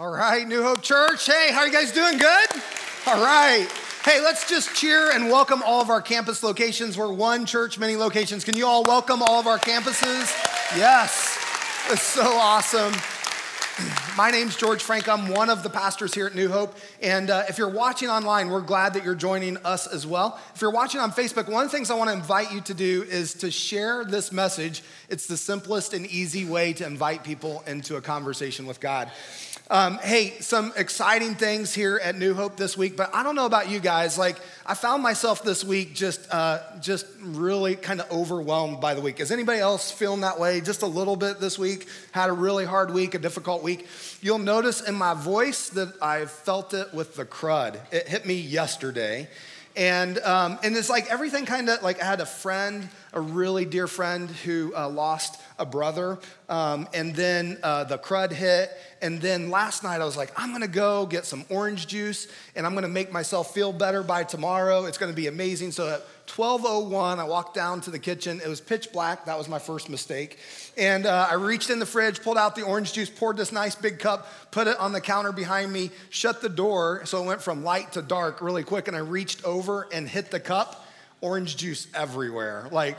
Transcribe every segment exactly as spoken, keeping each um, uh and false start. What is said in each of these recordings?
All right, New Hope Church. Hey, how are you guys doing? Good? All right. Hey, let's just cheer and welcome all of our campus locations. We're one church, many locations. Can you all welcome all of our campuses? Yes. That's so awesome. My name's George Frank. I'm one of the pastors here at New Hope. And uh, if you're watching online, we're glad that you're joining us as well. If you're watching on Facebook, one of the things I want to invite you to do is to share this message. It's the simplest and easy way to invite people into a conversation with God. Um, hey, some exciting things here at New Hope this week, but I don't know about you guys. Like, I found myself this week just uh, just really kind of overwhelmed by the week. Is anybody else feeling that way just a little bit this week? Had a really hard week, a difficult week. You'll notice in my voice that I felt it with the crud. It hit me yesterday. And um, and it's like everything kind of, like I had a friend, a really dear friend who uh, lost a brother, um, and then uh, the crud hit, and then last night I was like, I'm gonna go get some orange juice, and I'm gonna make myself feel better by tomorrow. It's gonna be amazing. So at twelve oh one, I walked down to the kitchen. It was pitch black. That was my first mistake. And uh, I reached in the fridge, pulled out the orange juice, poured this nice big cup, put it on the counter behind me, shut the door, so it went from light to dark really quick, and I reached over and hit the cup. Orange juice everywhere, like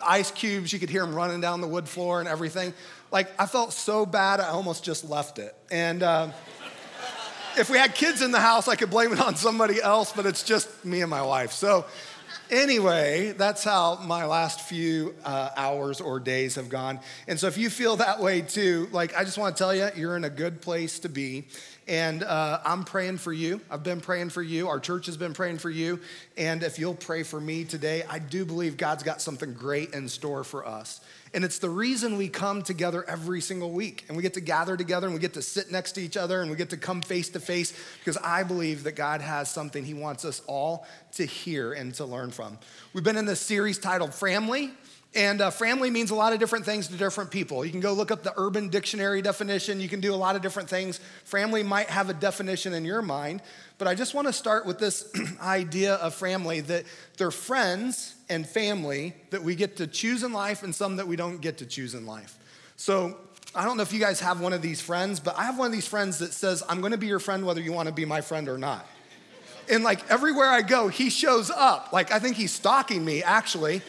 ice cubes. You could hear them running down the wood floor and everything. Like, I felt so bad, I almost just left it. And uh, if we had kids in the house, I could blame it on somebody else, but it's just me and my wife. So anyway, that's how my last few uh, hours or days have gone. And so if you feel that way too, like, I just want to tell you, you're in a good place to be. And uh, I'm praying for you. I've been praying for you. Our church has been praying for you. And if you'll pray for me today, I do believe God's got something great in store for us. And it's the reason we come together every single week. And we get to gather together, and we get to sit next to each other, and we get to come face to face, because I believe that God has something he wants us all to hear and to learn from. We've been in this series titled Family. And uh, family means a lot of different things to different people. You can go look up the Urban Dictionary definition. You can do a lot of different things. Family might have a definition in your mind. But I just want to start with this idea of family, that they're friends and family that we get to choose in life and some that we don't get to choose in life. So I don't know if you guys have one of these friends, but I have one of these friends that says, I'm going to be your friend whether you want to be my friend or not. And like everywhere I go, he shows up. Like, I think he's stalking me, actually.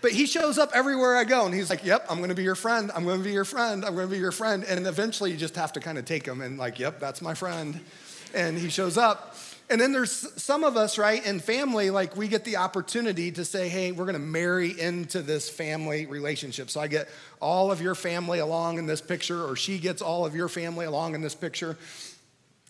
But he shows up everywhere I go, and he's like, yep, I'm going to be your friend. I'm going to be your friend. I'm going to be your friend. And eventually you just have to kind of take him and like, yep, that's my friend. And he shows up. And then there's some of us, right, in family, like we get the opportunity to say, hey, we're going to marry into this family relationship. So I get all of your family along in this picture, or she gets all of your family along in this picture.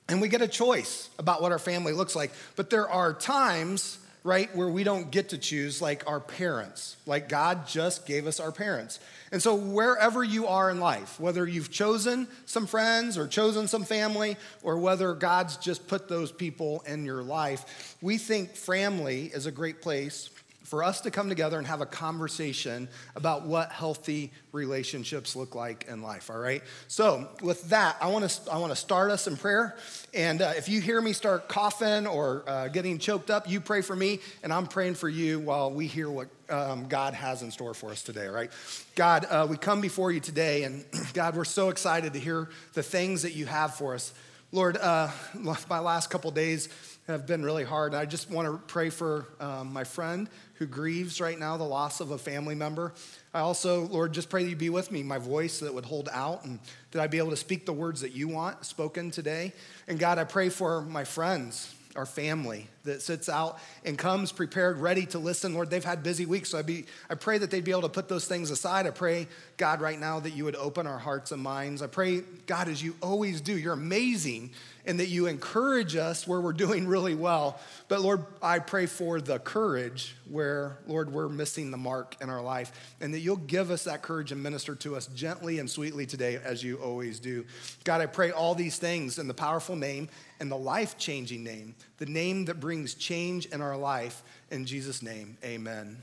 And we get a choice about what our family looks like. But there are times, right, where we don't get to choose, like our parents. Like, God just gave us our parents. And so wherever you are in life, whether you've chosen some friends or chosen some family, or whether God's just put those people in your life, we think family is a great place for us to come together and have a conversation about what healthy relationships look like in life, all right? So with that, I want to I want to start us in prayer. And uh, if you hear me start coughing or uh, getting choked up, you pray for me, and I'm praying for you while we hear what um, God has in store for us today, all right? God, uh, we come before you today, and God, we're so excited to hear the things that you have for us. Lord, uh, my last couple days have been really hard. I just want to pray for um, my friend who grieves right now the loss of a family member. I also, Lord, just pray that you be with me, my voice that would hold out, and that I'd be able to speak the words that you want spoken today. And God, I pray for my friends, our family that sits out and comes prepared, ready to listen. Lord, they've had busy weeks, so I be I pray that they'd be able to put those things aside. I pray, God, right now that you would open our hearts and minds. I pray, God, as you always do, you're amazing, and that you encourage us where we're doing really well. But Lord, I pray for the courage where, Lord, we're missing the mark in our life, and that you'll give us that courage and minister to us gently and sweetly today, as you always do. God, I pray all these things in the powerful name and the life-changing name, the name that brings change in our life. In Jesus' name, amen.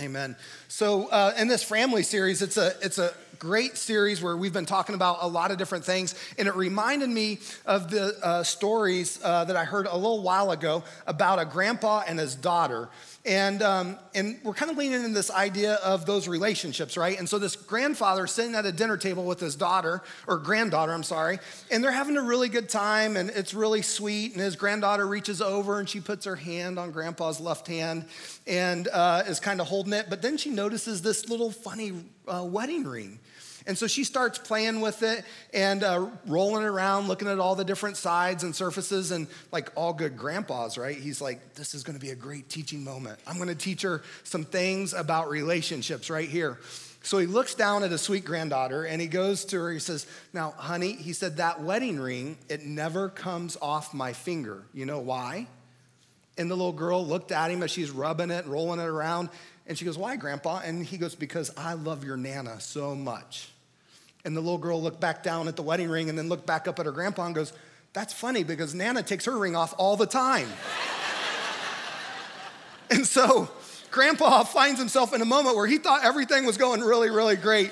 Amen. So uh, in this family series, it's a it's a great series where we've been talking about a lot of different things, and it reminded me of the uh, stories uh, that I heard a little while ago about a grandpa and his daughter. And um, and we're kind of leaning into this idea of those relationships, right? And so this grandfather sitting at a dinner table with his daughter, or granddaughter, I'm sorry, and they're having a really good time, and it's really sweet, and his granddaughter reaches over, and she puts her hand on grandpa's left hand and uh, is kind of holding it, but then she notices this little funny uh, wedding ring. And so she starts playing with it and uh, rolling around, looking at all the different sides and surfaces. And like all good grandpas, right? He's like, this is going to be a great teaching moment. I'm going to teach her some things about relationships right here. So he looks down at his sweet granddaughter and he goes to her. He says, now, honey, he said, that wedding ring, it never comes off my finger. You know why? And the little girl looked at him as she's rubbing it, rolling it around. And she goes, why, Grandpa? And he goes, because I love your Nana so much. And the little girl looked back down at the wedding ring and then looked back up at her grandpa and goes, that's funny because Nana takes her ring off all the time. And so Grandpa finds himself in a moment where he thought everything was going really, really great.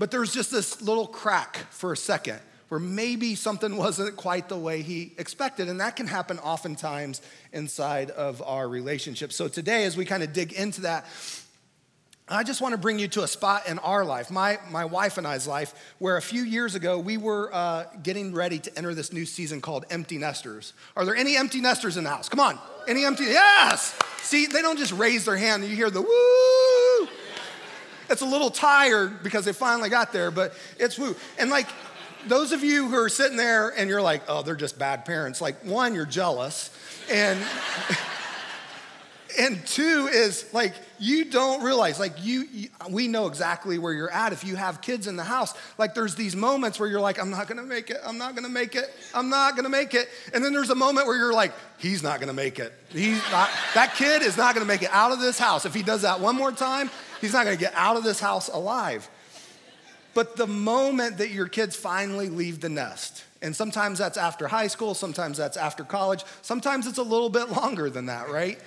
But there's just this little crack for a second where maybe something wasn't quite the way he expected. And that can happen oftentimes inside of our relationship. So today, as we kind of dig into that, I just want to bring you to a spot in our life, my my wife and I's life, where a few years ago, we were uh, getting ready to enter this new season called Empty Nesters. Are there any empty nesters in the house? Come on, any empty, yes! See, they don't just raise their hand and you hear the woo! It's a little tired because they finally got there, but it's woo. And like, those of you who are sitting there and you're like, oh, they're just bad parents. Like, one, you're jealous. And... And two is like, you don't realize, like you, you, we know exactly where you're at. If you have kids in the house, like there's these moments where you're like, I'm not gonna make it. I'm not gonna make it. I'm not gonna make it. And then there's a moment where you're like, he's not gonna make it. He's not, that kid is not gonna make it out of this house. If he does that one more time, he's not gonna get out of this house alive. But the moment that your kids finally leave the nest, and sometimes that's after high school, sometimes that's after college, sometimes it's a little bit longer than that, right?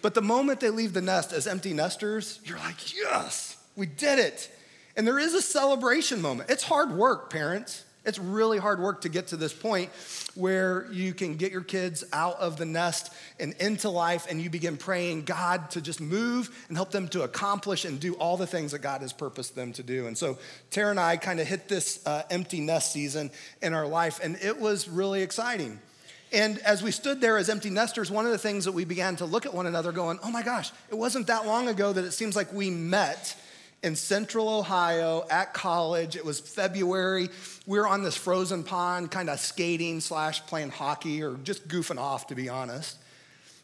But the moment they leave the nest as empty nesters, you're like, yes, we did it. And there is a celebration moment. It's hard work, parents. It's really hard work to get to this point where you can get your kids out of the nest and into life, and you begin praying God to just move and help them to accomplish and do all the things that God has purposed them to do. And so Tara and I kind of hit this uh, empty nest season in our life, and it was really exciting. And as we stood there as empty nesters, one of the things that we began to look at one another going, oh my gosh, it wasn't that long ago that it seems like we met in Central Ohio at college. It was February. We were on this frozen pond kind of skating slash playing hockey or just goofing off, to be honest.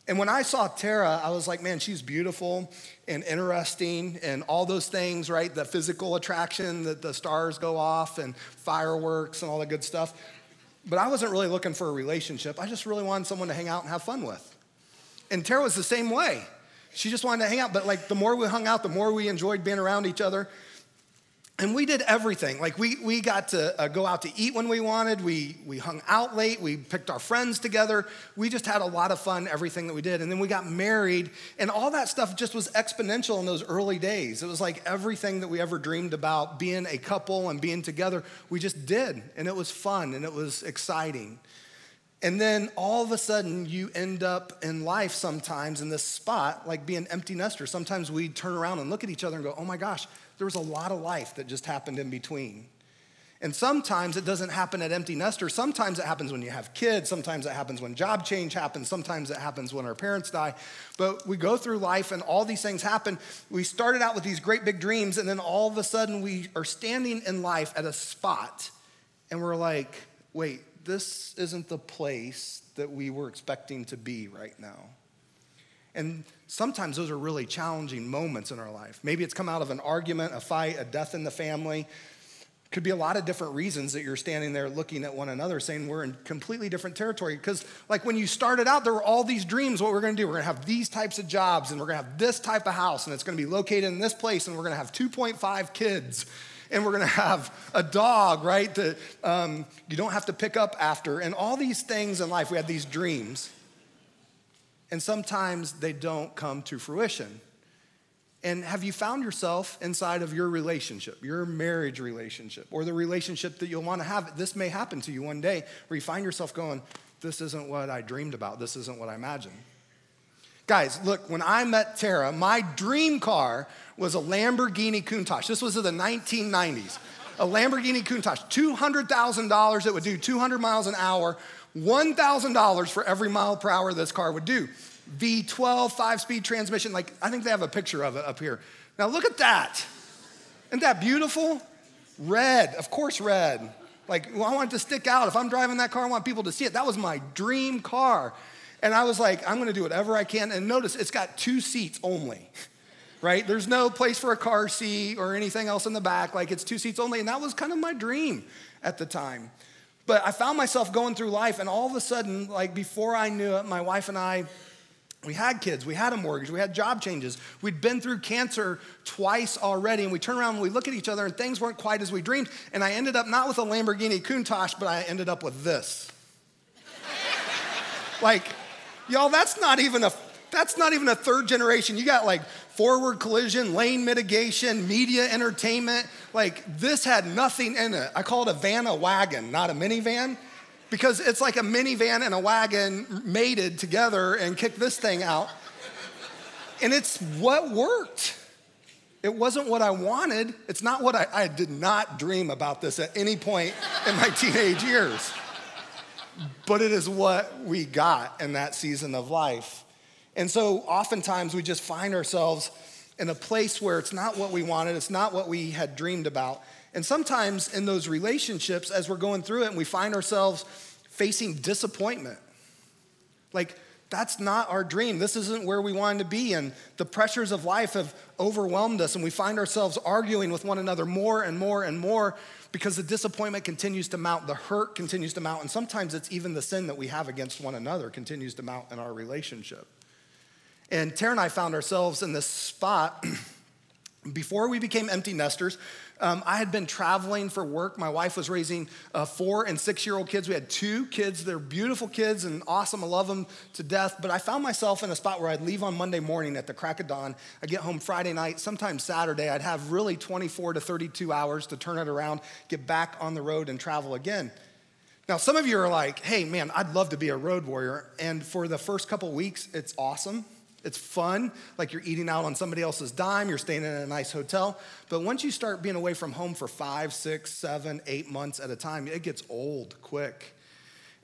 And when I saw Tara, I was like, man, she's beautiful and interesting and all those things, right? The physical attraction that the stars go off and fireworks and all that good stuff. But I wasn't really looking for a relationship. I just really wanted someone to hang out and have fun with. And Tara was the same way. She just wanted to hang out. But like the more we hung out, the more we enjoyed being around each other. And we did everything. Like we we got to uh, go out to eat when we wanted. We we hung out late. We picked our friends together. We just had a lot of fun, everything that we did. And then we got married. And all that stuff just was exponential in those early days. It was like everything that we ever dreamed about, being a couple and being together, we just did. And it was fun and it was exciting. And then all of a sudden, you end up in life sometimes in this spot, like being empty nester. Sometimes we turn around and look at each other and go, oh my gosh, there was a lot of life that just happened in between. And sometimes it doesn't happen at empty nester. Sometimes it happens when you have kids. Sometimes it happens when job change happens. Sometimes it happens when our parents die. But we go through life and all these things happen. We started out with these great big dreams, and then all of a sudden we are standing in life at a spot, and we're like, wait, this isn't the place that we were expecting to be right now. And sometimes those are really challenging moments in our life. Maybe it's come out of an argument, a fight, a death in the family. Could be a lot of different reasons that you're standing there looking at one another saying we're in completely different territory. Because like when you started out, there were all these dreams, what we're going to do. We're going to have these types of jobs, and we're going to have this type of house, and it's going to be located in this place, and we're going to have two point five kids. And we're going to have a dog, right, that um, you don't have to pick up after. And all these things in life, we have these dreams. And sometimes they don't come to fruition. And have you found yourself inside of your relationship, your marriage relationship, or the relationship that you'll want to have? This may happen to you one day where you find yourself going, this isn't what I dreamed about. This isn't what I imagined. Guys, look, when I met Tara, my dream car was a Lamborghini Countach. This was in the nineteen nineties. A Lamborghini Countach, two hundred thousand dollars. It would do two hundred miles an hour, one thousand dollars for every mile per hour this car would do. V twelve, five-speed transmission. Like, I think they have a picture of it up here. Now, look at that. Isn't that beautiful? Red, of course red. Like, well, I want it to stick out. If I'm driving that car, I want people to see it. That was my dream car. And I was like, I'm going to do whatever I can. And notice, it's got two seats only, right? There's no place for a car seat or anything else in the back. Like, it's two seats only. And that was kind of my dream at the time. But I found myself going through life, and all of a sudden, like, before I knew it, my wife and I, we had kids, we had a mortgage, we had job changes. We'd been through cancer twice already, and we turn around and we look at each other and things weren't quite as we dreamed. And I ended up not with a Lamborghini Countach, but I ended up with this. Like, y'all, that's not even a that's not even a third generation. You got like forward collision, lane mitigation, media entertainment. Like, this had nothing in it. I call it a van, a wagon, not a minivan. Because it's like a minivan and a wagon mated together and kicked this thing out. And it's what worked. It wasn't what I wanted. It's not what I, I did not dream about this at any point in my teenage years. But it is what we got in that season of life. And so oftentimes we just find ourselves in a place where it's not what we wanted. It's not what we had dreamed about. And sometimes in those relationships, as we're going through it, and we find ourselves facing disappointment. Like, that's not our dream. This isn't where we wanted to be. And the pressures of life have overwhelmed us. And we find ourselves arguing with one another more and more and more because the disappointment continues to mount. The hurt continues to mount. And sometimes it's even the sin that we have against one another continues to mount in our relationship. And Tara and I found ourselves in this spot. Before we became empty nesters, um, I had been traveling for work. My wife was raising uh, four and six-year-old kids. We had two kids. They're beautiful kids and awesome. I love them to death. But I found myself in a spot where I'd leave on Monday morning at the crack of dawn. I'd get home Friday night, sometimes Saturday. I'd have really twenty-four to thirty-two hours to turn it around, get back on the road, and travel again. Now, some of you are like, hey, man, I'd love to be a road warrior. And for the first couple weeks, it's awesome. It's fun, like you're eating out on somebody else's dime, you're staying in a nice hotel. But once you start being away from home for five, six, seven, eight months at a time, it gets old quick.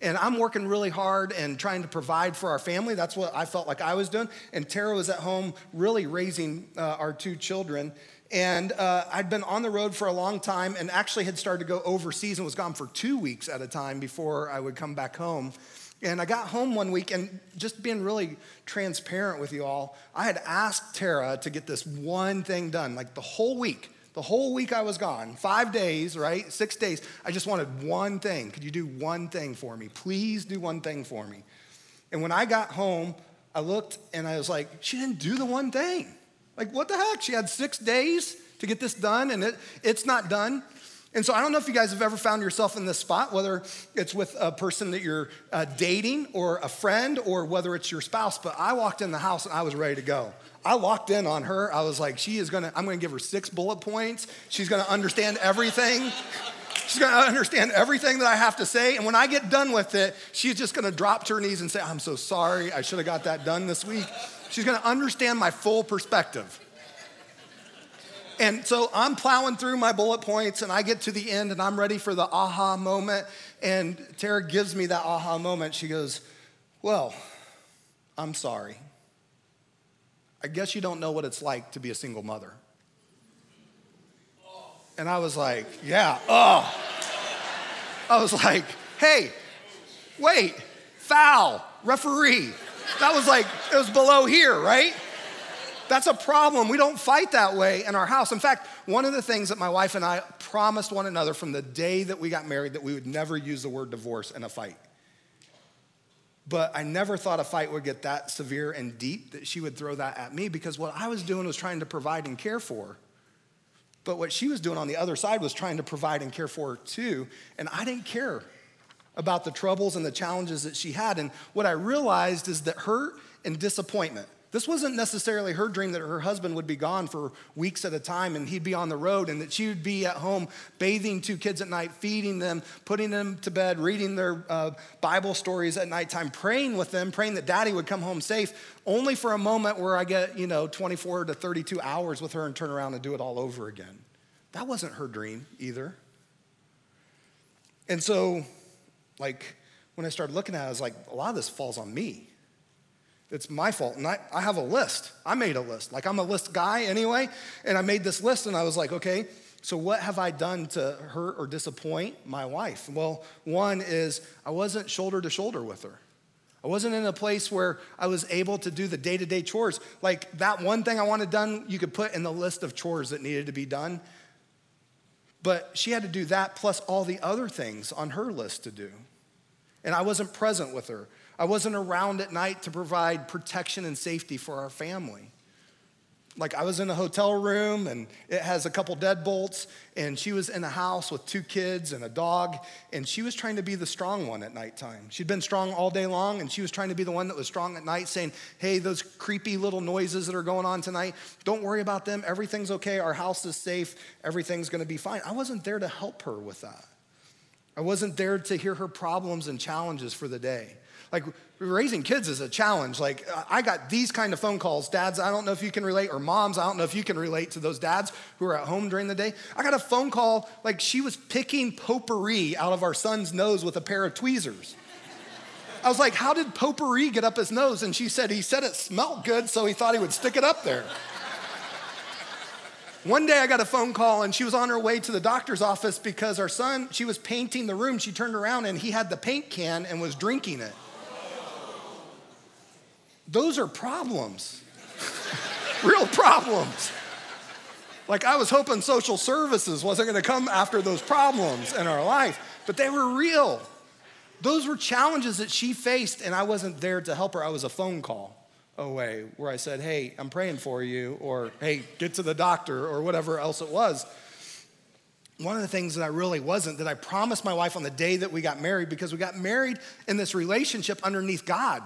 And I'm working really hard and trying to provide for our family. That's what I felt like I was doing. And Tara was at home really raising uh, our two children. And uh, I'd been on the road for a long time and actually had started to go overseas and was gone for two weeks at a time before I would come back home. And I got home one week, and just being really transparent with you all, I had asked Tara to get this one thing done, like the whole week. The whole week I was gone, five days, right, six days. I just wanted one thing. Could you do one thing for me? Please do one thing for me. And when I got home, I looked, and I was like, she didn't do the one thing. Like, what the heck? She had six days to get this done, and it it's not done. And so I don't know if you guys have ever found yourself in this spot, whether it's with a person that you're uh, dating or a friend or whether it's your spouse, but I walked in the house and I was ready to go. I walked in on her. I was like, she is going to, I'm going to give her six bullet points. She's going to understand everything. She's going to understand everything that I have to say. And when I get done with it, she's just going to drop to her knees and say, I'm so sorry. I should have got that done this week. She's going to understand my full perspective. And so I'm plowing through my bullet points and I get to the end and I'm ready for the aha moment. And Tara gives me that aha moment. She goes, well, I'm sorry. I guess you don't know what it's like to be a single mother. And I was like, yeah, oh. I was like, hey, wait, foul, referee. That was like, it was below here, right? That's a problem. We don't fight that way in our house. In fact, one of the things that my wife and I promised one another from the day that we got married that we would never use the word divorce in a fight. But I never thought a fight would get that severe and deep that she would throw that at me because what I was doing was trying to provide and care for her. But what she was doing on the other side was trying to provide and care for her too. And I didn't care about the troubles and the challenges that she had. And what I realized is that hurt and disappointment This wasn't necessarily her dream that her husband would be gone for weeks at a time and he'd be on the road and that she would be at home bathing two kids at night, feeding them, putting them to bed, reading their uh, Bible stories at nighttime, praying with them, praying that daddy would come home safe, only for a moment where I get, you know, twenty-four to thirty-two hours with her and turn around and do it all over again. That wasn't her dream either. And so, like, when I started looking at it, I was like, a lot of this falls on me. It's my fault, and I, I have a list. I made a list. Like, I'm a list guy anyway, and I made this list, and I was like, okay, so what have I done to hurt or disappoint my wife? Well, one is I wasn't shoulder to shoulder with her. I wasn't in a place where I was able to do the day-to-day chores. Like, that one thing I wanted done, you could put in the list of chores that needed to be done, but she had to do that plus all the other things on her list to do, and I wasn't present with her. I wasn't around at night to provide protection and safety for our family. Like, I was in a hotel room and it has a couple deadbolts, and she was in a house with two kids and a dog, and she was trying to be the strong one at nighttime. She'd been strong all day long, and she was trying to be the one that was strong at night, saying, hey, those creepy little noises that are going on tonight, don't worry about them. Everything's okay. Our house is safe. Everything's gonna be fine. I wasn't there to help her with that. I wasn't there to hear her problems and challenges for the day. Like, raising kids is a challenge. Like, I got these kind of phone calls. Dads, I don't know if you can relate, or moms, I don't know if you can relate to those dads who are at home during the day. I got a phone call, like, she was picking potpourri out of our son's nose with a pair of tweezers. I was like, how did potpourri get up his nose? And she said, he said it smelled good, so he thought he would stick it up there. One day I got a phone call, and she was on her way to the doctor's office because our son, she was painting the room. She turned around and he had the paint can and was drinking it. Those are problems, real problems. Like, I was hoping social services wasn't gonna come after those problems in our life, but they were real. Those were challenges that she faced, and I wasn't there to help her. I was a phone call away where I said, hey, I'm praying for you, or hey, get to the doctor, or whatever else it was. One of the things that I really wasn't, that I promised my wife on the day that we got married, because we got married in this relationship underneath God.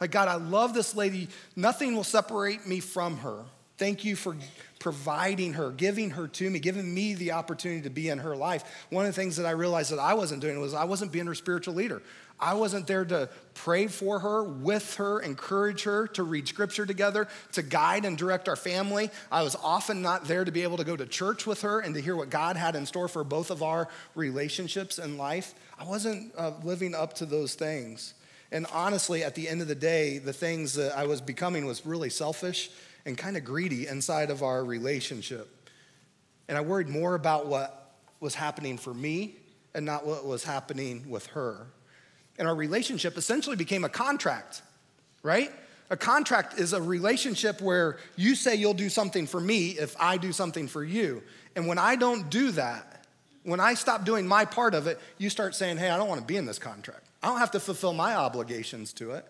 Like, God, I love this lady. Nothing will separate me from her. Thank you for providing her, giving her to me, giving me the opportunity to be in her life. One of the things that I realized that I wasn't doing was I wasn't being her spiritual leader. I wasn't there to pray for her, with her, encourage her, to read scripture together, to guide and direct our family. I was often not there to be able to go to church with her and to hear what God had in store for both of our relationships and life. I wasn't uh, living up to those things. And honestly, at the end of the day, the things that I was becoming was really selfish and kind of greedy inside of our relationship. And I worried more about what was happening for me and not what was happening with her. And our relationship essentially became a contract, right? A contract is a relationship where you say you'll do something for me if I do something for you. And when I don't do that, when I stop doing my part of it, you start saying, hey, I don't want to be in this contract. I don't have to fulfill my obligations to it.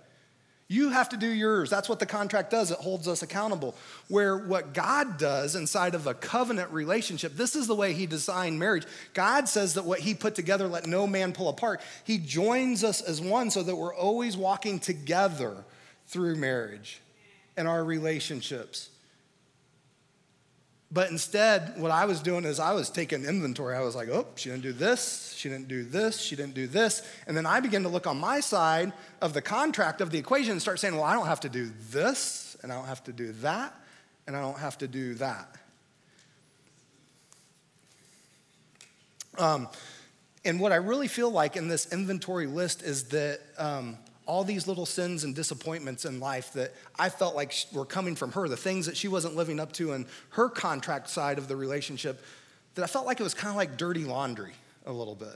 You have to do yours. That's what the contract does. It holds us accountable. Where what God does inside of a covenant relationship, this is the way he designed marriage. God says that what he put together, let no man pull apart. He joins us as one so that we're always walking together through marriage and our relationships. But instead, what I was doing is I was taking inventory. I was like, oh, she didn't do this, she didn't do this, she didn't do this. And then I began to look on my side of the contract of the equation and start saying, well, I don't have to do this, and I don't have to do that, and I don't have to do that. Um, and what I really feel like in this inventory list is that um, all these little sins and disappointments in life that I felt like were coming from her, the things that she wasn't living up to in her contract side of the relationship, that I felt like it was kind of like dirty laundry a little bit.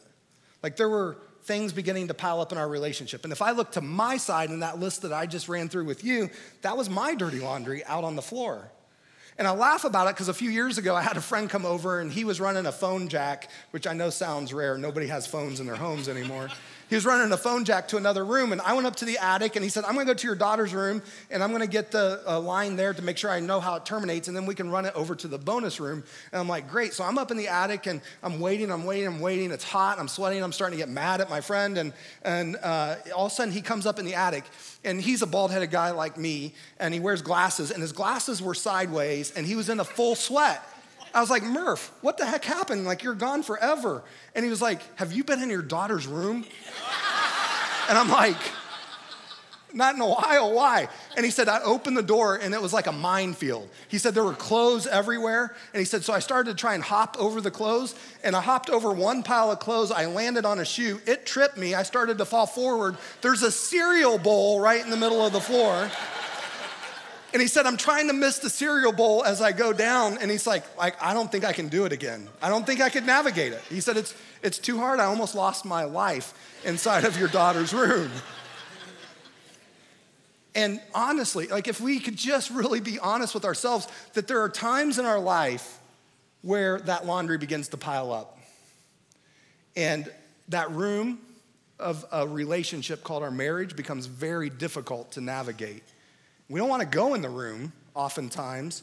Like, there were things beginning to pile up in our relationship. And if I look to my side in that list that I just ran through with you, that was my dirty laundry out on the floor. And I laugh about it because a few years ago, I had a friend come over and he was running a phone jack, which I know sounds rare. Nobody has phones in their homes anymore. He was running a phone jack to another room, and I went up to the attic, and he said, I'm going to go to your daughter's room, and I'm going to get the uh, line there to make sure I know how it terminates, and then we can run it over to the bonus room. And I'm like, great. So I'm up in the attic, and I'm waiting, I'm waiting, I'm waiting. It's hot. I'm sweating. I'm starting to get mad at my friend, and, and uh, all of a sudden, he comes up in the attic, and he's a bald-headed guy like me, and he wears glasses, and his glasses were sideways, and he was in a full sweat. I was like, Murph, what the heck happened? Like, you're gone forever. And he was like, have you been in your daughter's room? And I'm like, not in a while, why? And he said, I opened the door, and it was like a minefield. He said, there were clothes everywhere. And he said, so I started to try and hop over the clothes, and I hopped over one pile of clothes. I landed on a shoe. It tripped me. I started to fall forward. There's a cereal bowl right in the middle of the floor. And he said, I'm trying to miss the cereal bowl as I go down. And he's like, like, I don't think I can do it again. I don't think I could navigate it. He said, it's it's too hard. I almost lost my life inside of your daughter's room. And honestly, like if we could just really be honest with ourselves that there are times in our life where that laundry begins to pile up. And that room of a relationship called our marriage becomes very difficult to navigate. We don't want to go in the room oftentimes.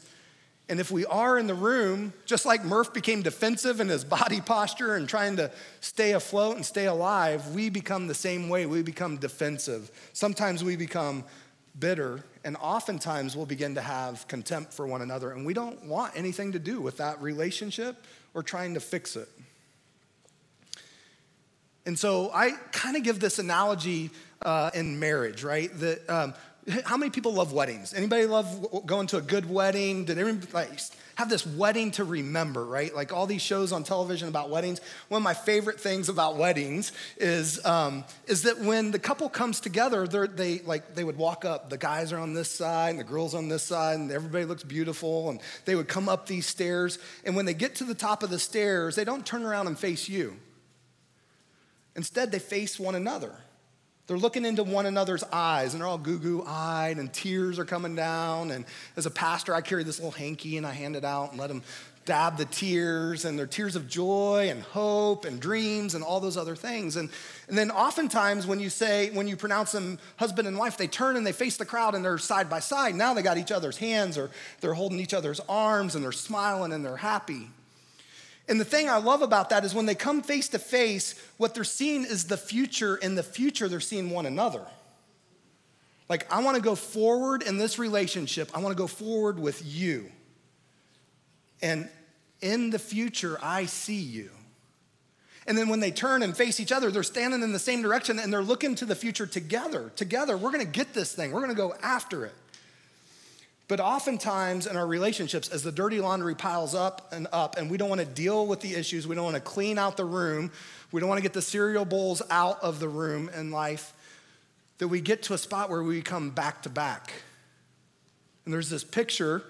And if we are in the room, just like Murph became defensive in his body posture and trying to stay afloat and stay alive, we become the same way. We become defensive. Sometimes we become bitter, and oftentimes we'll begin to have contempt for one another. And we don't want anything to do with that relationship or trying to fix it. And so I kind of give this analogy uh, in marriage, right? That, um, how many people love weddings? Anybody love going to a good wedding? Did everybody like, have this wedding to remember, right? Like all these shows on television about weddings. One of my favorite things about weddings is um, is that when the couple comes together, they like they would walk up. The guys are on this side and the girls on this side, and everybody looks beautiful. And they would come up these stairs, and when they get to the top of the stairs, they don't turn around and face you. Instead, they face one another. They're looking into one another's eyes, and they're all goo-goo-eyed, and tears are coming down. And as a pastor, I carry this little hanky, and I hand it out and let them dab the tears, and they're tears of joy and hope and dreams and all those other things. And, and then oftentimes when you say, when you pronounce them husband and wife, they turn and they face the crowd, and they're side by side. Now they got each other's hands, or they're holding each other's arms, and they're smiling, and they're happy. And the thing I love about that is when they come face to face, what they're seeing is the future. In the future, they're seeing one another. Like, I want to go forward in this relationship. I want to go forward with you. And in the future, I see you. And then when they turn and face each other, they're standing in the same direction, and they're looking to the future together. Together, we're going to get this thing. We're going to go after it. But oftentimes in our relationships, as the dirty laundry piles up and up, and we don't want to deal with the issues, we don't want to clean out the room, we don't want to get the cereal bowls out of the room in life, that we get to a spot where we come back to back. And there's this picture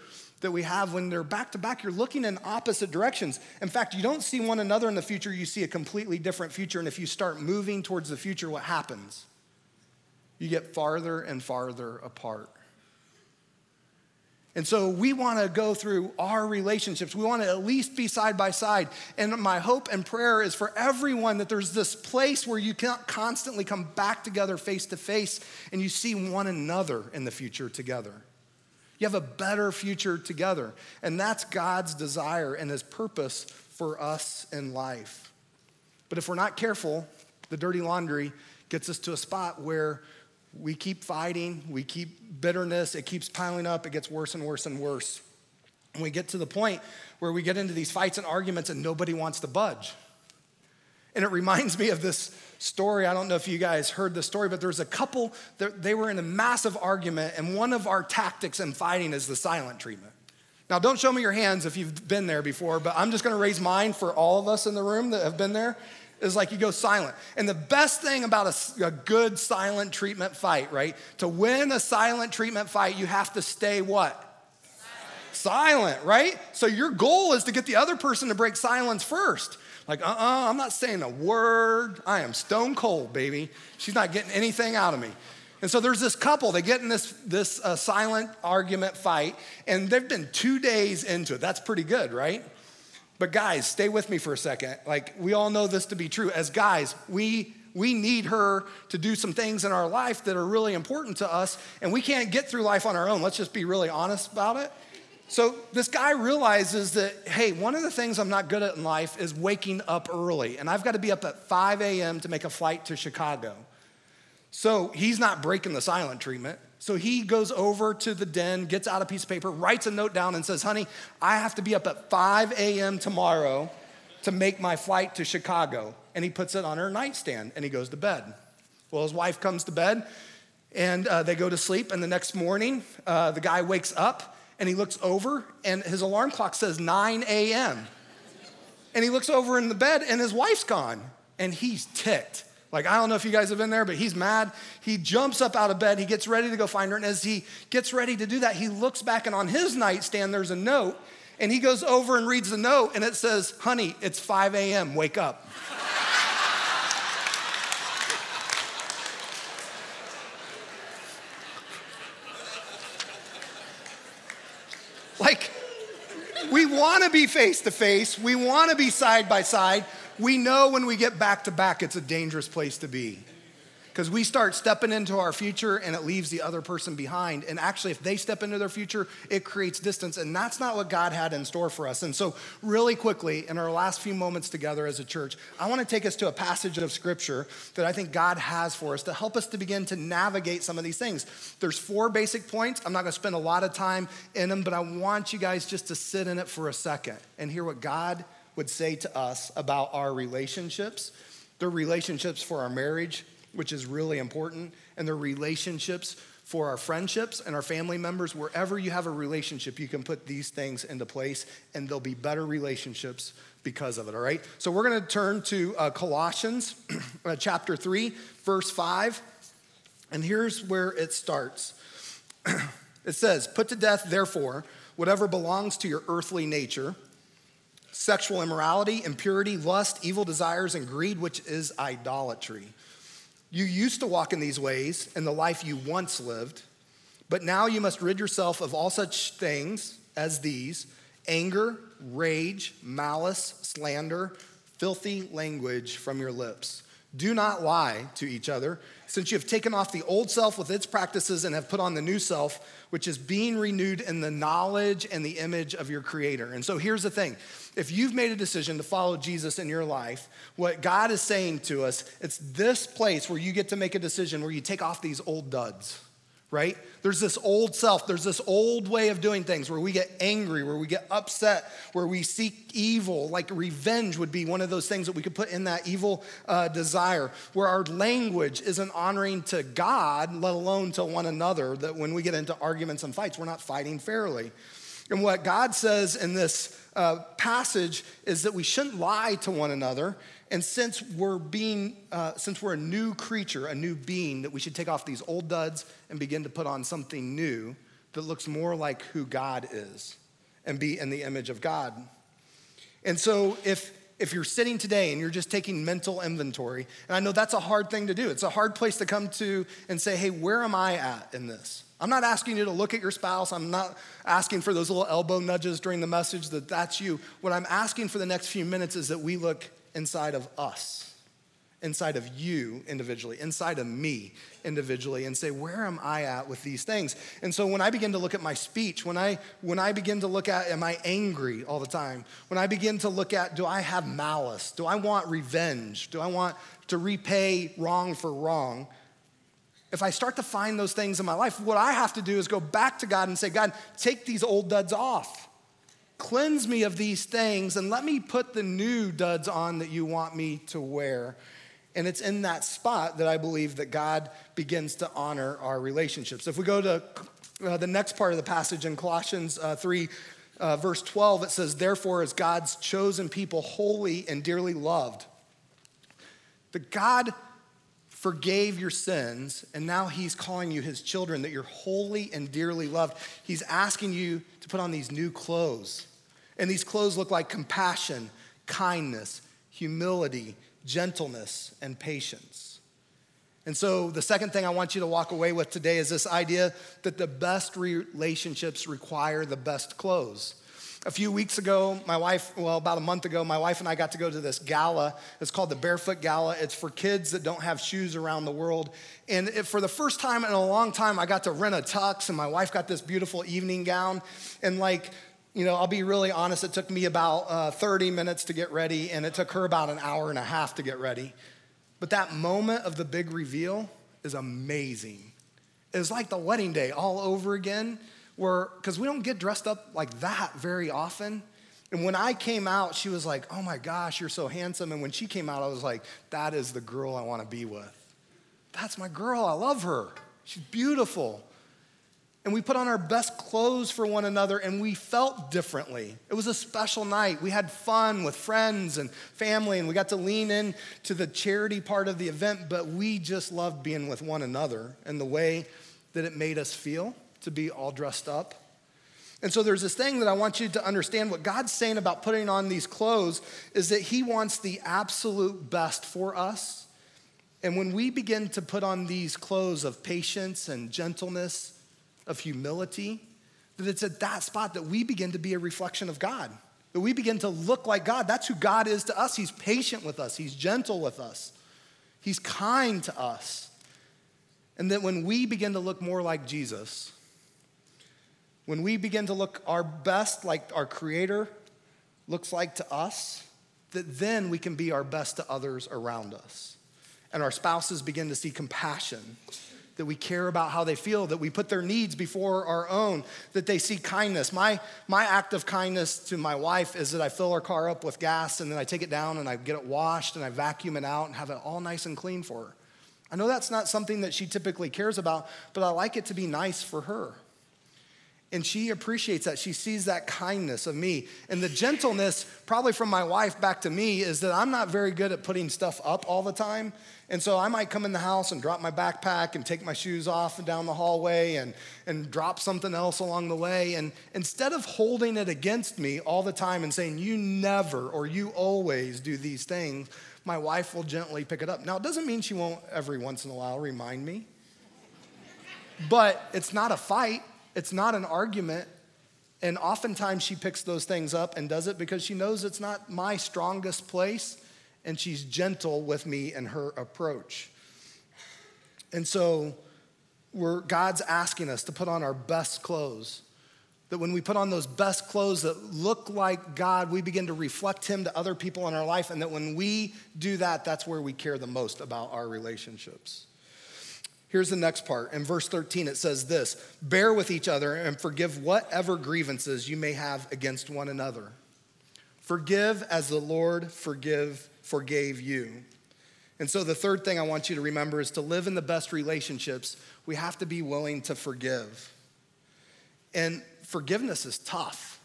that we have when they're back to back, you're looking in opposite directions. In fact, you don't see one another in the future, you see a completely different future. And if you start moving towards the future, what happens? You get farther and farther apart. And so we want to go through our relationships. We want to at least be side by side. And my hope and prayer is for everyone that there's this place where you can constantly come back together face to face, and you see one another in the future together. You have a better future together. And that's God's desire and his purpose for us in life. But if we're not careful, the dirty laundry gets us to a spot where we keep fighting, we keep bitterness, it keeps piling up, it gets worse and worse and worse. And we get to the point where we get into these fights and arguments and nobody wants to budge. And it reminds me of this story. I don't know if you guys heard the story, but there was a couple, that they were in a massive argument, and one of our tactics in fighting is the silent treatment. Now, don't show me your hands if you've been there before, but I'm just gonna raise mine for all of us in the room that have been there. Is like you go silent. And the best thing about a, a good silent treatment fight, right? To win a silent treatment fight, you have to stay what? Silent, silent, right? So your goal is to get the other person to break silence first. Like, uh-uh, I'm not saying a word. I am stone cold, baby. She's not getting anything out of me. And so there's this couple, they get in this, this uh, silent argument fight, and they've been two days into it. That's pretty good, right? But guys, stay with me for a second. Like, we all know this to be true. As guys, we we need her to do some things in our life that are really important to us, and we can't get through life on our own. Let's just be really honest about it. So this guy realizes that, hey, one of the things I'm not good at in life is waking up early, and I've got to be up at five a.m. to make a flight to Chicago. So he's not breaking the silent treatment. So he goes over to the den, gets out a piece of paper, writes a note down and says, honey, I have to be up at five a.m. tomorrow to make my flight to Chicago. And he puts it on her nightstand and he goes to bed. Well, his wife comes to bed and uh, they go to sleep. And the next morning, uh, the guy wakes up and he looks over and his alarm clock says nine a.m. And he looks over in the bed and his wife's gone and he's ticked. Like, I don't know if you guys have been there, but he's mad. He jumps up out of bed. He gets ready to go find her. And as he gets ready to do that, he looks back, and on his nightstand, there's a note. And he goes over and reads the note, and it says, honey, it's five a.m., wake up. Like, we want to be face-to-face. We want to be side-by-side. We know when we get back to back, it's a dangerous place to be, because we start stepping into our future and it leaves the other person behind. And actually, if they step into their future, it creates distance. And that's not what God had in store for us. And so really quickly, in our last few moments together as a church, I want to take us to a passage of scripture that I think God has for us to help us to begin to navigate some of these things. There's four basic points. I'm not going to spend a lot of time in them, but I want you guys just to sit in it for a second and hear what God would say to us about our relationships. They're relationships for our marriage, which is really important, and they're relationships for our friendships and our family members. Wherever you have a relationship, you can put these things into place, and there'll be better relationships because of it, all right? So we're going to turn to uh, Colossians chapter three, verse five, and here's where it starts. It says, put to death, therefore, whatever belongs to your earthly nature, sexual immorality, impurity, lust, evil desires, and greed, which is idolatry. You used to walk in these ways in the life you once lived, but now you must rid yourself of all such things as these: anger, rage, malice, slander, filthy language from your lips. Do not lie to each other, since you have taken off the old self with its practices and have put on the new self, which is being renewed in the knowledge and the image of your Creator. And so here's the thing. If you've made a decision to follow Jesus in your life, what God is saying to us, it's this place where you get to make a decision where you take off these old duds, right? There's this old self. There's this old way of doing things where we get angry, where we get upset, where we seek evil. Like revenge would be one of those things that we could put in that evil uh, desire, where our language isn't honoring to God, let alone to one another, that when we get into arguments and fights, we're not fighting fairly. And what God says in this uh, passage is that we shouldn't lie to one another. And since we're being, uh, since we're a new creature, a new being, that we should take off these old duds and begin to put on something new that looks more like who God is, and be in the image of God. And so if if you're sitting today and you're just taking mental inventory, and I know that's a hard thing to do. It's a hard place to come to and say, hey, where am I at in this? I'm not asking you to look at your spouse. I'm not asking for those little elbow nudges during the message that that's you. What I'm asking for the next few minutes is that we look inside of us, inside of you individually, inside of me individually, and say, where am I at with these things? And so when I begin to look at my speech, when I when I begin to look at, am I angry all the time? When I begin to look at, do I have malice? Do I want revenge? Do I want to repay wrong for wrong? If I start to find those things in my life, what I have to do is go back to God and say, God, take these old duds off. Cleanse me of these things and let me put the new duds on that you want me to wear. And it's in that spot that I believe that God begins to honor our relationships. If we go to uh, the next part of the passage in Colossians uh, three, uh, verse twelve, it says, therefore, as God's chosen people, holy and dearly loved, that God forgave your sins, and now he's calling you his children, that you're holy and dearly loved. He's asking you to put on these new clothes. And these clothes look like compassion, kindness, humility, gentleness, and patience. And so the second thing I want you to walk away with today is this idea that the best relationships require the best clothes. A few weeks ago, my wife, well, about a month ago, my wife and I got to go to this gala. It's called the Barefoot Gala. It's for kids that don't have shoes around the world. And it, for the first time in a long time, I got to rent a tux, and my wife got this beautiful evening gown. And like, you know, I'll be really honest, it took me about uh, thirty minutes to get ready, and it took her about an hour and a half to get ready. But that moment of the big reveal is amazing. It was like the wedding day all over again. Because we don't get dressed up like that very often. And when I came out, she was like, oh my gosh, you're so handsome. And when she came out, I was like, that is the girl I want to be with. That's my girl. I love her. She's beautiful. And we put on our best clothes for one another, and we felt differently. It was a special night. We had fun with friends and family, and we got to lean in to the charity part of the event, but we just loved being with one another and the way that it made us feel to be all dressed up. And so there's this thing that I want you to understand. What God's saying about putting on these clothes is that he wants the absolute best for us. And when we begin to put on these clothes of patience and gentleness, of humility, that it's at that spot that we begin to be a reflection of God, that we begin to look like God. That's who God is to us. He's patient with us. He's gentle with us. He's kind to us. And that when we begin to look more like Jesus, when we begin to look our best, like our Creator looks like to us, that then we can be our best to others around us. And our spouses begin to see compassion, that we care about how they feel, that we put their needs before our own, that they see kindness. My my act of kindness to my wife is that I fill her car up with gas, and then I take it down and I get it washed and I vacuum it out and have it all nice and clean for her. I know that's not something that she typically cares about, but I like it to be nice for her. And she appreciates that. She sees that kindness of me. And the gentleness, probably from my wife back to me, is that I'm not very good at putting stuff up all the time. And so I might come in the house and drop my backpack and take my shoes off and down the hallway and, and drop something else along the way. And instead of holding it against me all the time and saying, you never or you always do these things, my wife will gently pick it up. Now, it doesn't mean she won't every once in a while remind me. But it's not a fight. It's not an argument, and oftentimes she picks those things up and does it because she knows it's not my strongest place, and she's gentle with me in her approach. And so we're, God's asking us to put on our best clothes, that when we put on those best clothes that look like God, we begin to reflect him to other people in our life, and that when we do that, that's where we care the most about our relationships. Here's the next part. In verse thirteen, it says this: bear with each other and forgive whatever grievances you may have against one another. Forgive as the Lord forgive, forgave you. And so the third thing I want you to remember is to live in the best relationships, we have to be willing to forgive. And forgiveness is tough.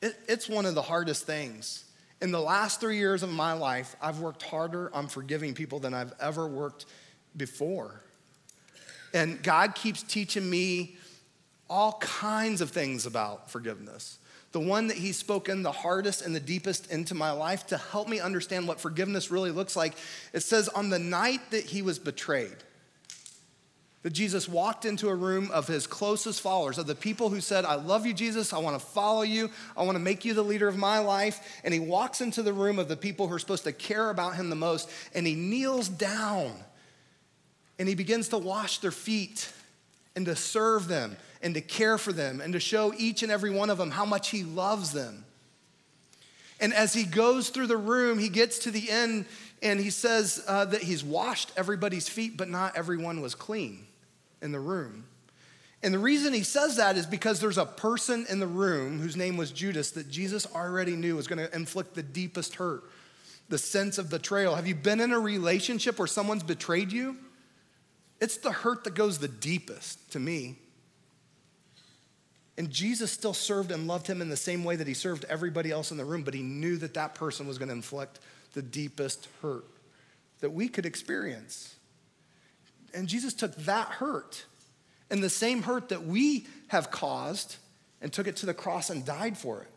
It, it's one of the hardest things. In the last three years of my life, I've worked harder on forgiving people than I've ever worked before. And God keeps teaching me all kinds of things about forgiveness. The one that he's spoken the hardest and the deepest into my life to help me understand what forgiveness really looks like. It says on the night that he was betrayed, that Jesus walked into a room of his closest followers, of the people who said, I love you, Jesus. I want to follow you. I want to make you the leader of my life. And he walks into the room of the people who are supposed to care about him the most. And he kneels down. And he begins to wash their feet and to serve them and to care for them and to show each and every one of them how much he loves them. And as he goes through the room, he gets to the end and he says uh, that he's washed everybody's feet, but not everyone was clean in the room. And the reason he says that is because there's a person in the room whose name was Judas that Jesus already knew was going to inflict the deepest hurt, the sense of betrayal. Have you been in a relationship where someone's betrayed you? It's the hurt that goes the deepest to me. And Jesus still served and loved him in the same way that he served everybody else in the room, but he knew that that person was going to inflict the deepest hurt that we could experience. And Jesus took that hurt and the same hurt that we have caused and took it to the cross and died for it.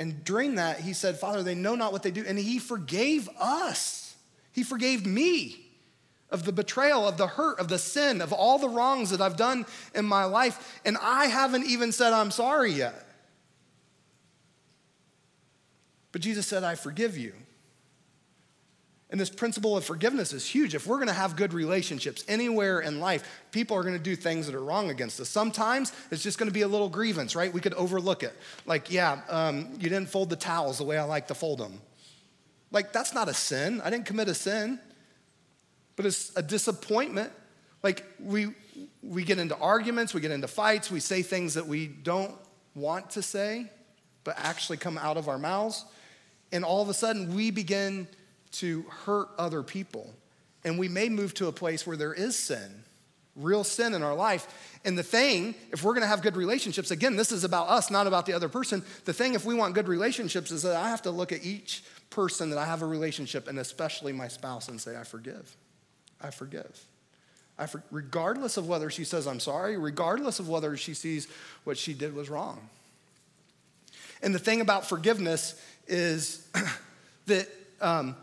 And during that, he said, Father, they know not what they do. And he forgave us. He forgave me. Of the betrayal, of the hurt, of the sin, of all the wrongs that I've done in my life. And I haven't even said I'm sorry yet. But Jesus said, I forgive you. And this principle of forgiveness is huge. If we're gonna have good relationships anywhere in life, people are gonna do things that are wrong against us. Sometimes it's just gonna be a little grievance, right? We could overlook it. Like, yeah, um, you didn't fold the towels the way I like to fold them. Like, that's not a sin. I didn't commit a sin, but it's a disappointment. Like, we we get into arguments, we get into fights, we say things that we don't want to say, but actually come out of our mouths. And all of a sudden, we begin to hurt other people. And we may move to a place where there is sin, real sin in our life. And the thing, if we're gonna have good relationships, again, this is about us, not about the other person. The thing, if we want good relationships, is that I have to look at each person that I have a relationship, and especially my spouse, and say, I forgive, I forgive. I for- regardless of whether she says, I'm sorry, regardless of whether she sees what she did was wrong. And the thing about forgiveness is that, um,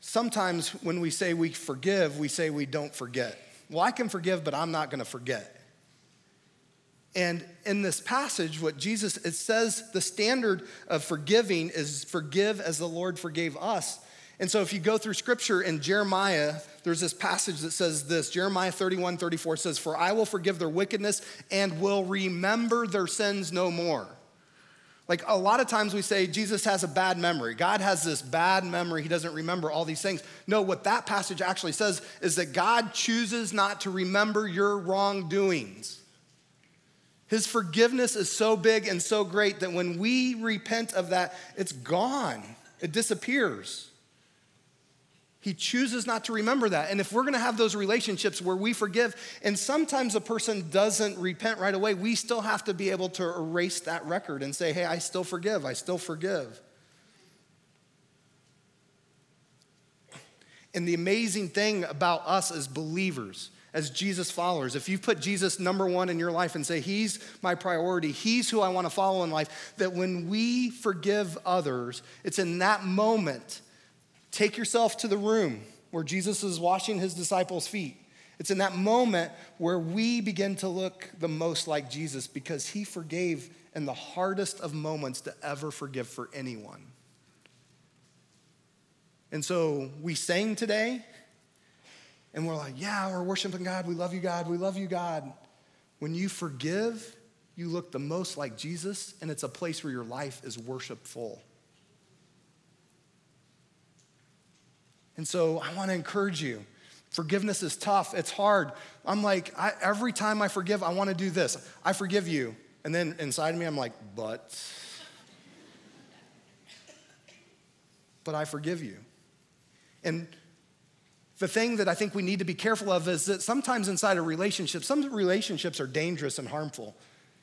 sometimes when we say we forgive, we say we don't forget. Well, I can forgive, but I'm not gonna forget. And in this passage, what Jesus, it says the standard of forgiving is forgive as the Lord forgave us. And so if you go through scripture in Jeremiah, there's this passage that says this, Jeremiah thirty-one, thirty-four says, for I will forgive their wickedness and will remember their sins no more. Like a lot of times we say Jesus has a bad memory. God has this bad memory. He doesn't remember all these things. No, what that passage actually says is that God chooses not to remember your wrongdoings. His forgiveness is so big and so great that when we repent of that, it's gone. It disappears. He chooses not to remember that. And if we're gonna have those relationships where we forgive, and sometimes a person doesn't repent right away, we still have to be able to erase that record and say, hey, I still forgive, I still forgive. And the amazing thing about us as believers, as Jesus followers, if you put Jesus number one in your life and say, he's my priority, he's who I wanna follow in life, that when we forgive others, it's in that moment. Take yourself to the room where Jesus is washing his disciples' feet. It's in that moment where we begin to look the most like Jesus, because he forgave in the hardest of moments to ever forgive for anyone. And so we sang today and we're like, yeah, we're worshiping God. We love you, God. We love you, God. When you forgive, you look the most like Jesus, and it's a place where your life is worshipful. And so I wanna encourage you. Forgiveness is tough, it's hard. I'm like, I, every time I forgive, I wanna do this. I forgive you. And then inside of me, I'm like, but. But I forgive you. And the thing that I think we need to be careful of is that sometimes inside a relationship, some relationships are dangerous and harmful.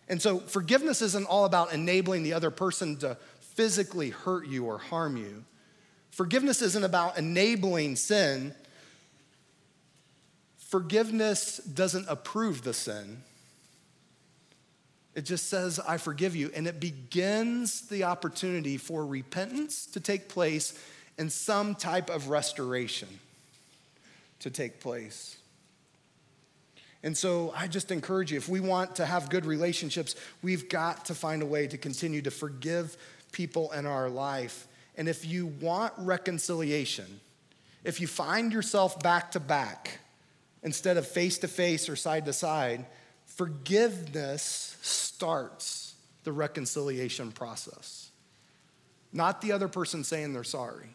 And so forgiveness isn't all about enabling the other person to physically hurt you or harm you. Forgiveness isn't about enabling sin. Forgiveness doesn't approve the sin. It just says, I forgive you. And it begins the opportunity for repentance to take place and some type of restoration to take place. And so I just encourage you, if we want to have good relationships, we've got to find a way to continue to forgive people in our life. And if you want reconciliation, if you find yourself back to back instead of face to face or side to side, forgiveness starts the reconciliation process. Not the other person saying they're sorry.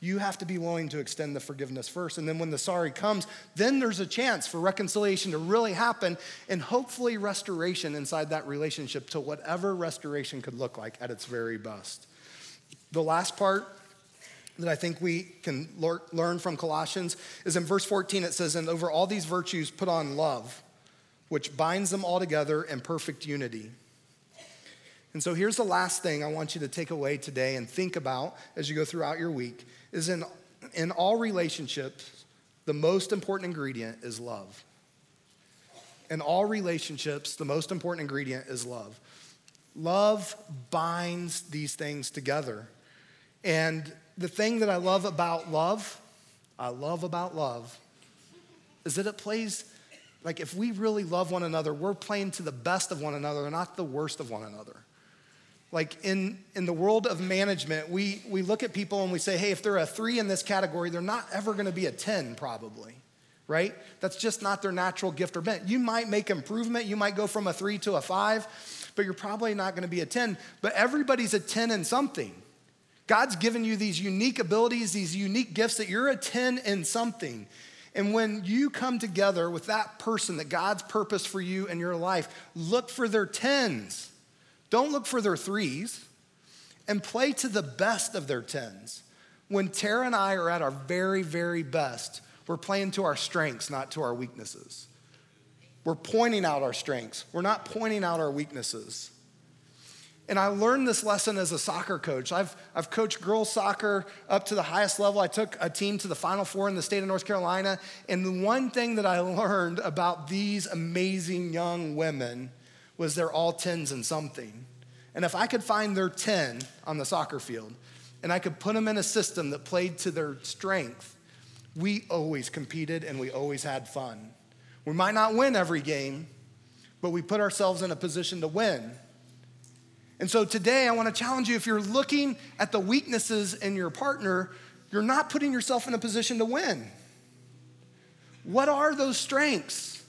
You have to be willing to extend the forgiveness first. And then when the sorry comes, then there's a chance for reconciliation to really happen and hopefully restoration inside that relationship to whatever restoration could look like at its very best. The last part that I think we can learn from Colossians is in verse fourteen, it says, and over all these virtues put on love, which binds them all together in perfect unity. And so here's the last thing I want you to take away today and think about as you go throughout your week, is in, in all relationships, the most important ingredient is love. In all relationships, the most important ingredient is love. Love binds these things together. And the thing that I love about love, I love about love, is that it plays, like if we really love one another, we're playing to the best of one another, not the worst of one another. Like in, in the world of management, we, we look at people and we say, hey, if they're a three in this category, they're not ever gonna be a ten probably, right? That's just not their natural gift or bent. You might make improvement. You might go from a three to a five, but you're probably not gonna be a ten. But everybody's a ten in something. God's given you these unique abilities, these unique gifts that you're a ten in something. And when you come together with that person that God's purposed for you in your life, look for their tens. Don't look for their threes, and play to the best of their tens. When Tara and I are at our very, very best, we're playing to our strengths, not to our weaknesses. We're pointing out our strengths. We're not pointing out our weaknesses. And I learned this lesson as a soccer coach. I've, I've coached girls soccer up to the highest level. I took a team to the Final Four in the state of North Carolina. And the one thing that I learned about these amazing young women was they're all tens in something. And if I could find their ten on the soccer field and I could put them in a system that played to their strength, we always competed and we always had fun. We might not win every game, but we put ourselves in a position to win. And so today I want to challenge you, if you're looking at the weaknesses in your partner, you're not putting yourself in a position to win. What are those strengths?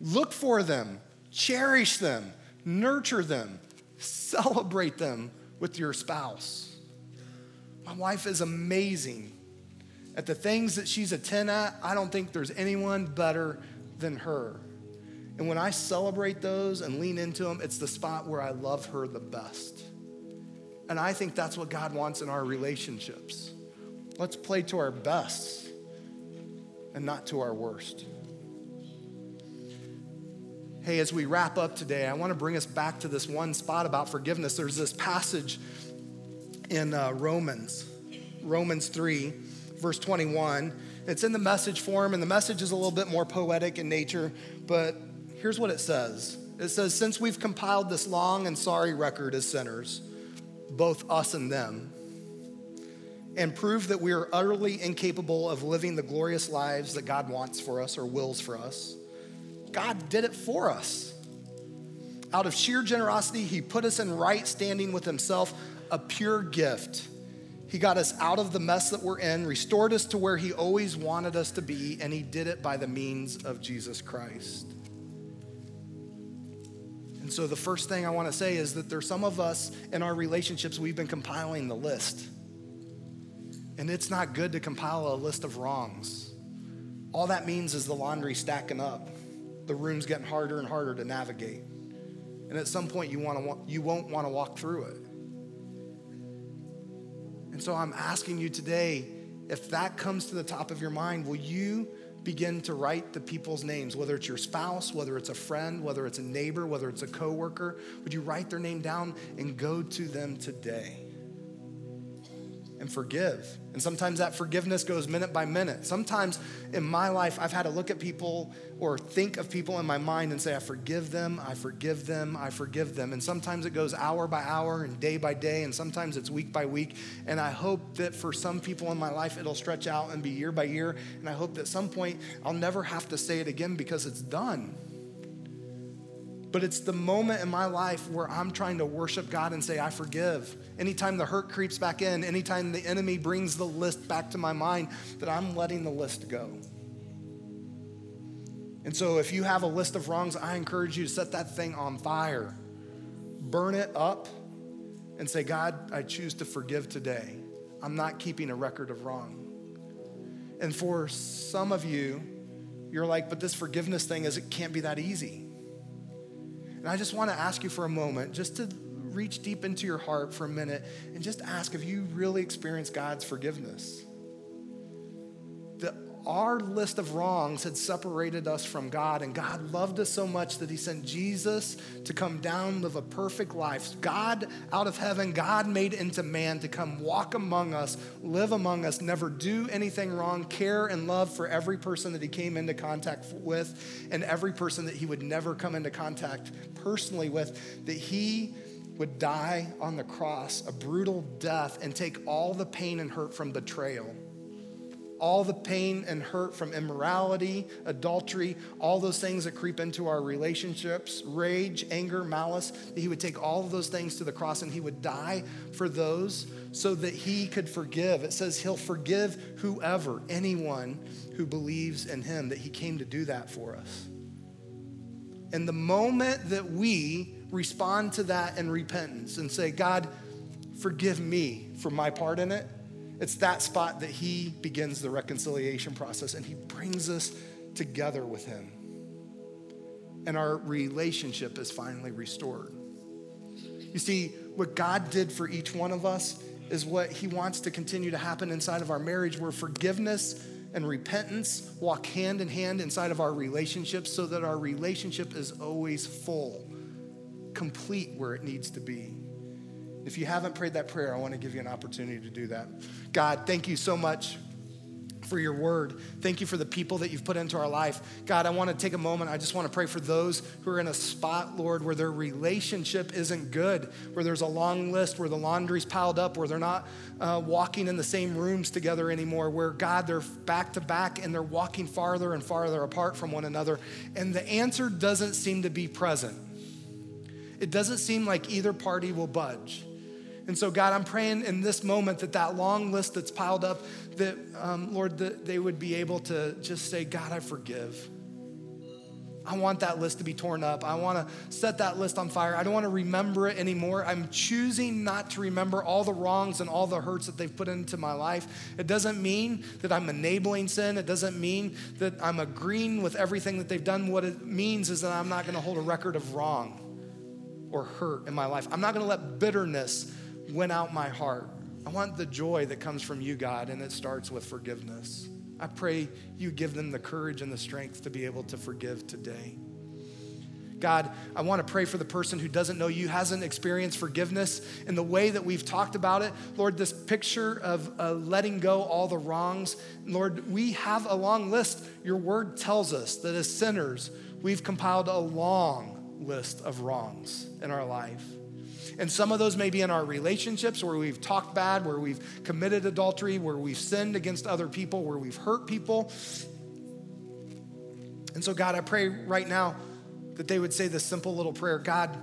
Look for them. Cherish them, nurture them, celebrate them with your spouse. My wife is amazing. At the things that she's a ten at, I don't think there's anyone better than her. And when I celebrate those and lean into them, it's the spot where I love her the best. And I think that's what God wants in our relationships. Let's play to our best and not to our worst. Hey, as we wrap up today, I want to bring us back to this one spot about forgiveness. There's this passage in uh, Romans, Romans three, verse twenty-one. It's in the Message form, and the Message is a little bit more poetic in nature, but here's what it says. It says, since we've compiled this long and sorry record as sinners, both us and them, and prove that we are utterly incapable of living the glorious lives that God wants for us or wills for us, God did it for us. Out of sheer generosity, he put us in right standing with himself, a pure gift. He got us out of the mess that we're in, restored us to where he always wanted us to be, and he did it by the means of Jesus Christ. And so the first thing I want to say is that there's some of us in our relationships, we've been compiling the list. And it's not good to compile a list of wrongs. All that means is the laundry stacking up. The room's getting harder and harder to navigate. And at some point you want to you won't want to walk through it. And so I'm asking you today, if that comes to the top of your mind, will you begin to write the people's names, whether it's your spouse, whether it's a friend, whether it's a neighbor, whether it's a coworker? Would you write their name down and go to them today and forgive? And sometimes that forgiveness goes minute by minute. Sometimes in my life, I've had to look at people or think of people in my mind and say, I forgive them, I forgive them, I forgive them. And sometimes it goes hour by hour and day by day, and sometimes it's week by week. And I hope that for some people in my life, it'll stretch out and be year by year. And I hope that at some point, I'll never have to say it again because it's done. But it's the moment in my life where I'm trying to worship God and say, I forgive. Anytime the hurt creeps back in, anytime the enemy brings the list back to my mind, that I'm letting the list go. And so if you have a list of wrongs, I encourage you to set that thing on fire. Burn it up and say, God, I choose to forgive today. I'm not keeping a record of wrong. And for some of you, you're like, but this forgiveness thing is, it can't be that easy. And I just want to ask you for a moment, just to reach deep into your heart for a minute and just ask if you really experienced God's forgiveness. That our list of wrongs had separated us from God, and God loved us so much that he sent Jesus to come down, live a perfect life. God out of heaven, God made into man to come walk among us, live among us, never do anything wrong, care and love for every person that he came into contact with and every person that he would never come into contact personally with, that he would die on the cross, a brutal death, and take all the pain and hurt from betrayal all the pain and hurt from immorality, adultery, all those things that creep into our relationships, rage, anger, malice, that he would take all of those things to the cross and he would die for those so that he could forgive. It says he'll forgive whoever, anyone who believes in him, that he came to do that for us. And the moment that we respond to that in repentance and say, God, forgive me for my part in it, it's that spot that he begins the reconciliation process and he brings us together with him. And our relationship is finally restored. You see, what God did for each one of us is what he wants to continue to happen inside of our marriage, where forgiveness and repentance walk hand in hand inside of our relationships, so that our relationship is always full, complete where it needs to be. If you haven't prayed that prayer, I want to give you an opportunity to do that. God, thank you so much for your word. Thank you for the people that you've put into our life. God, I want to take a moment. I just want to pray for those who are in a spot, Lord, where their relationship isn't good, where there's a long list, where the laundry's piled up, where they're not uh, walking in the same rooms together anymore, where, God, they're back to back and they're walking farther and farther apart from one another. And the answer doesn't seem to be present. It doesn't seem like either party will budge. And so, God, I'm praying in this moment that that long list that's piled up, that, um, Lord, that they would be able to just say, God, I forgive. I want that list to be torn up. I want to set that list on fire. I don't want to remember it anymore. I'm choosing not to remember all the wrongs and all the hurts that they've put into my life. It doesn't mean that I'm enabling sin. It doesn't mean that I'm agreeing with everything that they've done. What it means is that I'm not going to hold a record of wrong or hurt in my life. I'm not going to let bitterness win out my heart. I want the joy that comes from you, God, and it starts with forgiveness. I pray you give them the courage and the strength to be able to forgive today. God, I want to pray for the person who doesn't know you, hasn't experienced forgiveness in the way that we've talked about it. Lord, this picture of uh, letting go all the wrongs. Lord, we have a long list. Your word tells us that as sinners, we've compiled a long list of wrongs in our life. And some of those may be in our relationships, where we've talked bad, where we've committed adultery, where we've sinned against other people, where we've hurt people. And so, God, I pray right now that they would say this simple little prayer: God,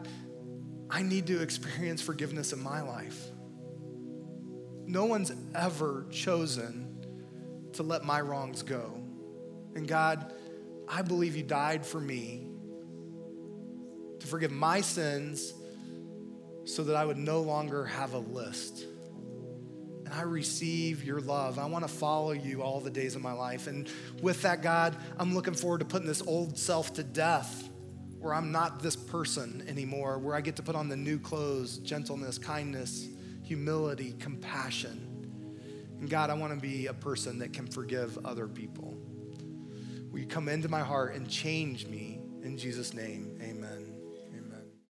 I need to experience forgiveness in my life. No one's ever chosen to let my wrongs go. And God, I believe you died for me to forgive my sins, so that I would no longer have a list. And I receive your love. I want to follow you all the days of my life. And with that, God, I'm looking forward to putting this old self to death, where I'm not this person anymore, where I get to put on the new clothes: gentleness, kindness, humility, compassion. And God, I want to be a person that can forgive other people. Will you come into my heart and change me? In Jesus' name, amen.